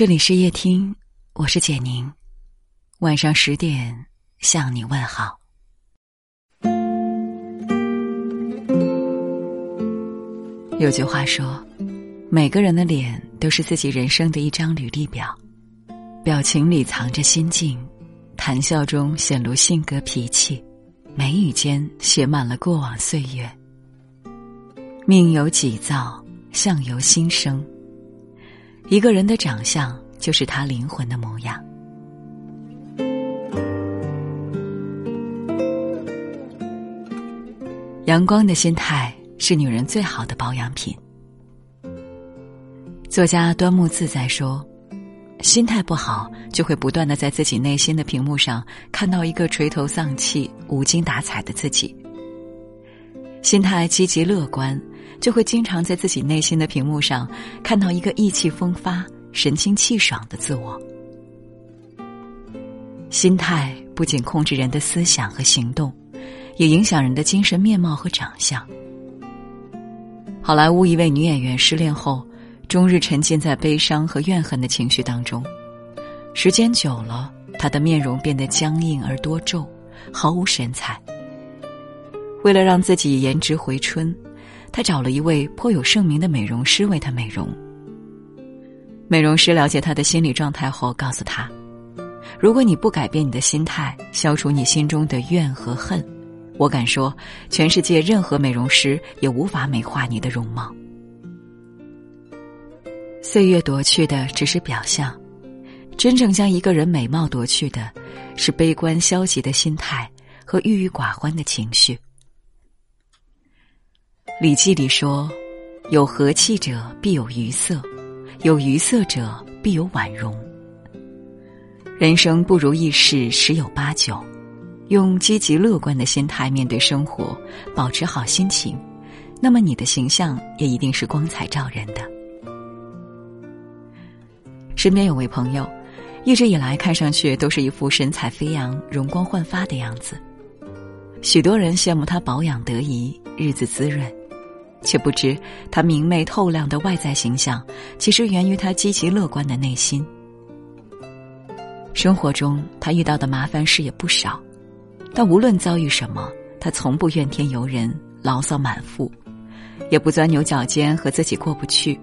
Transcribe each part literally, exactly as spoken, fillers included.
这里是夜听，我是简宁，晚上十点向你问好。有句话说，每个人的脸都是自己人生的一张履历表，表情里藏着心境，谈笑中显露性格脾气，眉宇间写满了过往岁月。命由己造，相由心生。一个人的长相就是他灵魂的模样。阳光的心态是女人最好的保养品。作家端木自在说，心态不好，就会不断地在自己内心的屏幕上看到一个垂头丧气、无精打采的自己。心态积极乐观，就会经常在自己内心的屏幕上看到一个意气风发、神清气爽的自我。心态不仅控制人的思想和行动，也影响人的精神面貌和长相。好莱坞一位女演员失恋后，终日沉浸在悲伤和怨恨的情绪当中，时间久了，她的面容变得僵硬而多皱，毫无神采。为了让自己颜值回春，他找了一位颇有盛名的美容师为他美容。美容师了解他的心理状态后告诉他，如果你不改变你的心态，消除你心中的怨和恨，我敢说，全世界任何美容师也无法美化你的容貌。岁月夺去的只是表象，真正将一个人美貌夺去的，是悲观消极的心态和郁郁寡欢的情绪。《礼记》里说，有和气者必有愉色，有愉色者必有婉容。人生不如意事十有八九，用积极乐观的心态面对生活，保持好心情，那么你的形象也一定是光彩照人的。身边有位朋友，一直以来看上去都是一副神采飞扬、容光焕发的样子，许多人羡慕他保养得宜，日子滋润，却不知他明媚透亮的外在形象，其实源于他积极乐观的内心。生活中他遇到的麻烦事也不少，但无论遭遇什么，他从不怨天尤人、牢骚满腹，也不钻牛角尖和自己过不去。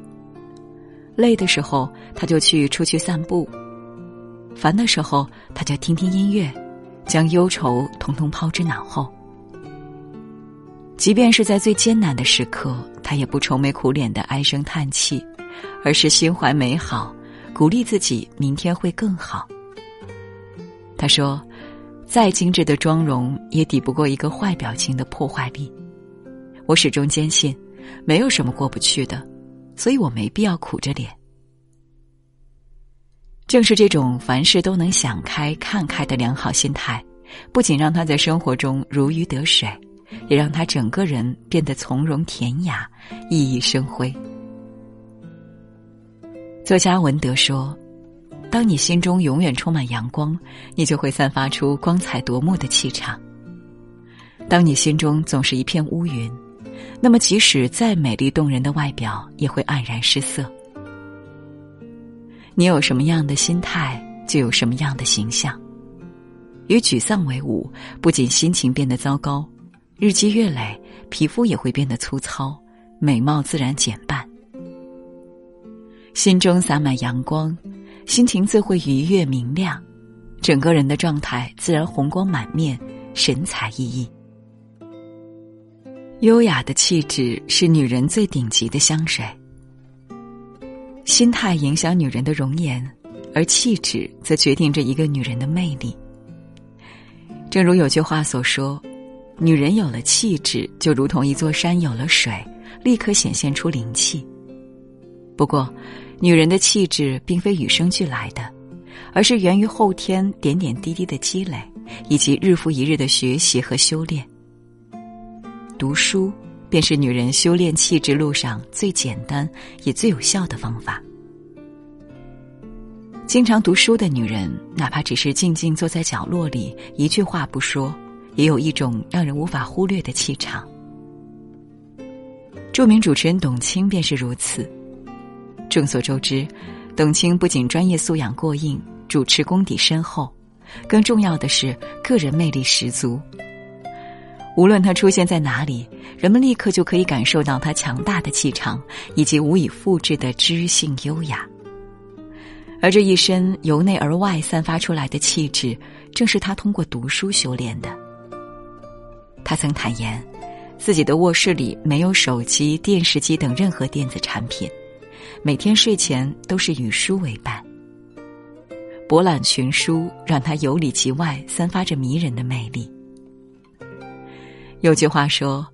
累的时候他就去出去散步，烦的时候他就听听音乐，将忧愁统统抛之脑后。即便是在最艰难的时刻，他也不愁眉苦脸的唉声叹气，而是心怀美好，鼓励自己明天会更好。他说，再精致的妆容也抵不过一个坏表情的破坏力。我始终坚信，没有什么过不去的，所以我没必要苦着脸。正是这种凡事都能想开、看开的良好心态，不仅让他在生活中如鱼得水，也让他整个人变得从容恬雅、熠熠生辉。作家文德说，当你心中永远充满阳光，你就会散发出光彩夺目的气场。当你心中总是一片乌云，那么即使再美丽动人的外表也会黯然失色。你有什么样的心态，就有什么样的形象。与沮丧为伍，不仅心情变得糟糕，日积月累，皮肤也会变得粗糙，美貌自然减半。心中洒满阳光，心情自会愉悦明亮，整个人的状态自然红光满面，神采奕奕。优雅的气质是女人最顶级的香水。心态影响女人的容颜，而气质则决定着一个女人的魅力。正如有句话所说，女人有了气质，就如同一座山有了水，立刻显现出灵气。不过，女人的气质并非与生俱来的，而是源于后天点点滴滴的积累，以及日复一日的学习和修炼。读书便是女人修炼气质路上最简单也最有效的方法。经常读书的女人，哪怕只是静静坐在角落里，一句话不说，也有一种让人无法忽略的气场。著名主持人董卿便是如此。众所周知，董卿不仅专业素养过硬，主持功底深厚，更重要的是个人魅力十足。无论他出现在哪里，人们立刻就可以感受到他强大的气场以及无以复制的知性优雅。而这一身由内而外散发出来的气质，正是他通过读书修炼的。他曾坦言，自己的卧室里没有手机、电视机等任何电子产品，每天睡前都是与书为伴。博览群书，让他由里及外散发着迷人的魅力。有句话说，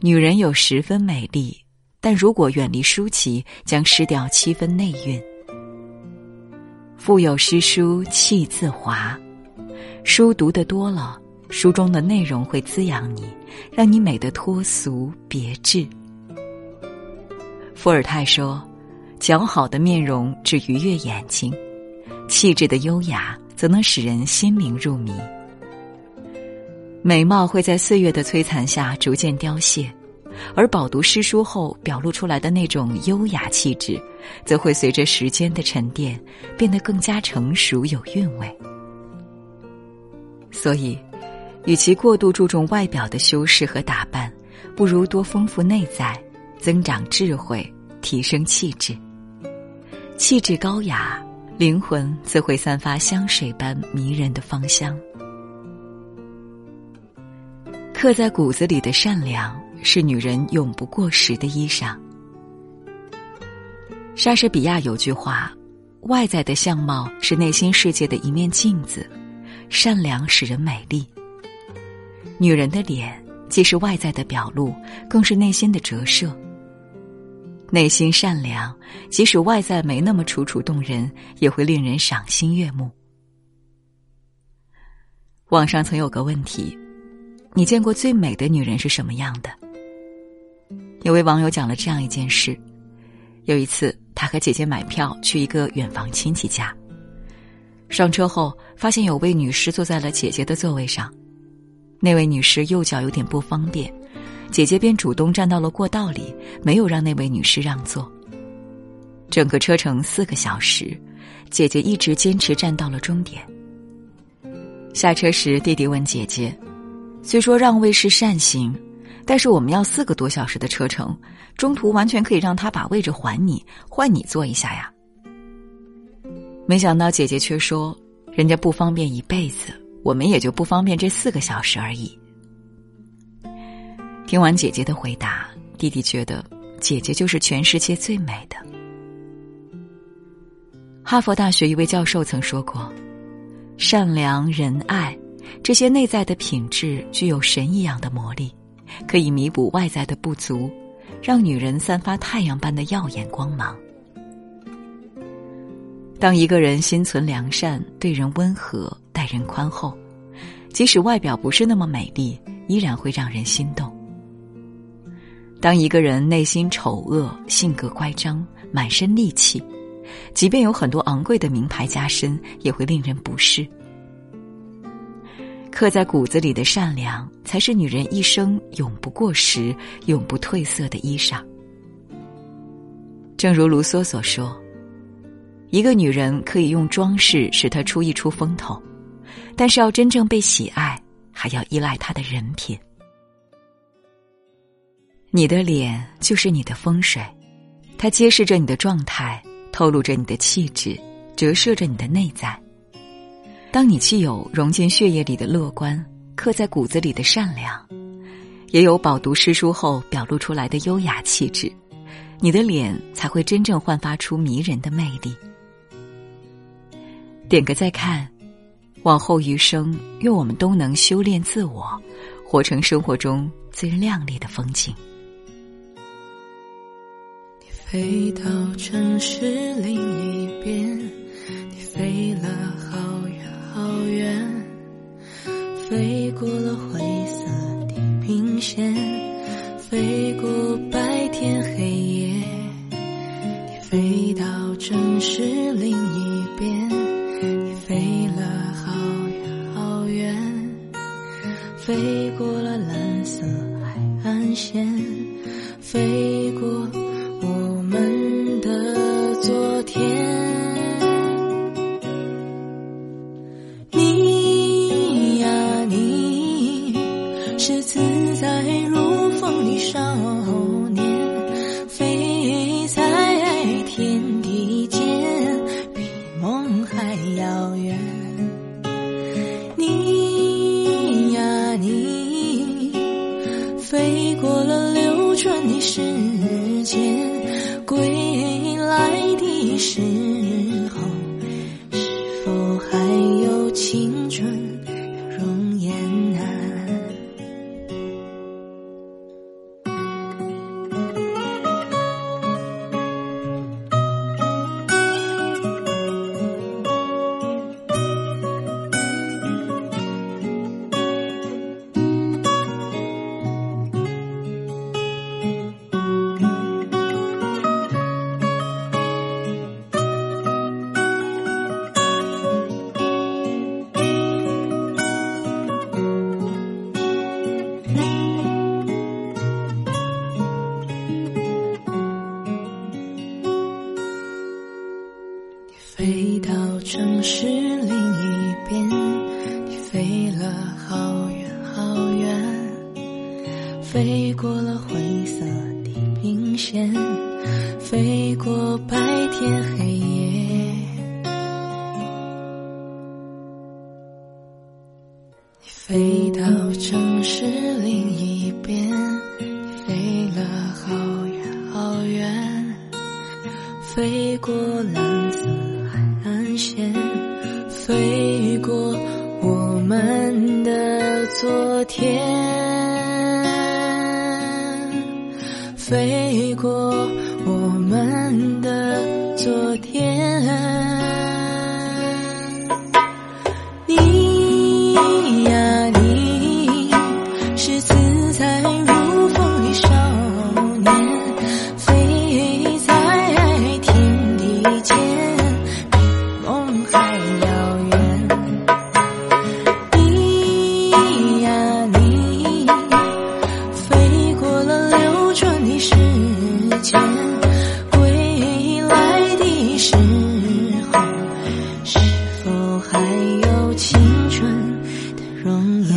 女人有十分美丽，但如果远离书籍，将失掉七分内蕴。腹有诗书气自华，书读得多了，书中的内容会滋养你，让你美得脱俗别致。伏尔泰说，姣好的面容只愉悦眼睛，气质的优雅则能使人心灵入迷。美貌会在岁月的摧残下逐渐凋谢，而饱读诗书后表露出来的那种优雅气质，则会随着时间的沉淀变得更加成熟有韵味。所以，与其过度注重外表的修饰和打扮，不如多丰富内在，增长智慧，提升气质。气质高雅，灵魂则会散发香水般迷人的芳香。刻在骨子里的善良，是女人永不过时的衣裳。莎士比亚有句话，外在的相貌是内心世界的一面镜子，善良使人美丽。女人的脸既是外在的表露，更是内心的折射。内心善良，即使外在没那么楚楚动人，也会令人赏心悦目。网上曾有个问题，你见过最美的女人是什么样的？有位网友讲了这样一件事，有一次他和姐姐买票去一个远房亲戚家，上车后发现有位女士坐在了姐姐的座位上。那位女士右脚有点不方便，姐姐便主动站到了过道里，没有让那位女士让座。整个车程四个小时，姐姐一直坚持站到了终点。下车时，弟弟问姐姐，虽说让位是善行，但是我们要四个多小时的车程，中途完全可以让她把位置还你，换你坐一下呀。没想到姐姐却说，人家不方便一辈子，我们也就不方便这四个小时而已。听完姐姐的回答，弟弟觉得姐姐就是全世界最美的。哈佛大学一位教授曾说过，善良、仁爱，这些内在的品质具有神一样的魔力，可以弥补外在的不足，让女人散发太阳般的耀眼光芒。当一个人心存良善，对人温和，待人宽厚，即使外表不是那么美丽，依然会让人心动。当一个人内心丑恶，性格乖张，满身戾气，即便有很多昂贵的名牌加身，也会令人不适。刻在骨子里的善良，才是女人一生永不过时、永不褪色的衣裳。正如卢梭所说，一个女人可以用装饰使她出一出风头，但是要真正被喜爱，还要依赖她的人品。你的脸就是你的风水，它揭示着你的状态，透露着你的气质，折射着你的内在。当你既有融进血液里的乐观，刻在骨子里的善良，也有饱读诗书后表露出来的优雅气质，你的脸才会真正焕发出迷人的魅力。点个再看，往后余生，愿我们都能修炼自我，活成生活中最亮丽的风景。你飞到城市另一边，你飞了好远好远，飞过了灰色地平线，飞过白天黑夜，你飞到城市另一边，你飞了好远好远，飞过了蓝色海岸线，飞过我们的昨天。飞到城市另一边，你飞了好远好远，飞过了灰色地平线，飞过白天黑夜。你飞到城市另一边，你飞了好远好远，飞过蓝色海岸线，飞过我们的昨天，飞过我们的昨天。你呀你，是自在如风的少年，飞在天地间，比梦还遥远。你呀你，飞过了流转的时间，归来的时候，是否还有青春的容颜？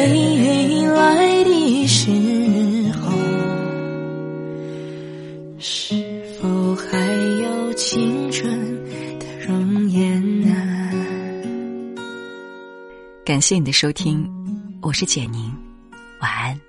归来的时候，是否还有青春的容颜啊？感谢你的收听，我是简宁，晚安。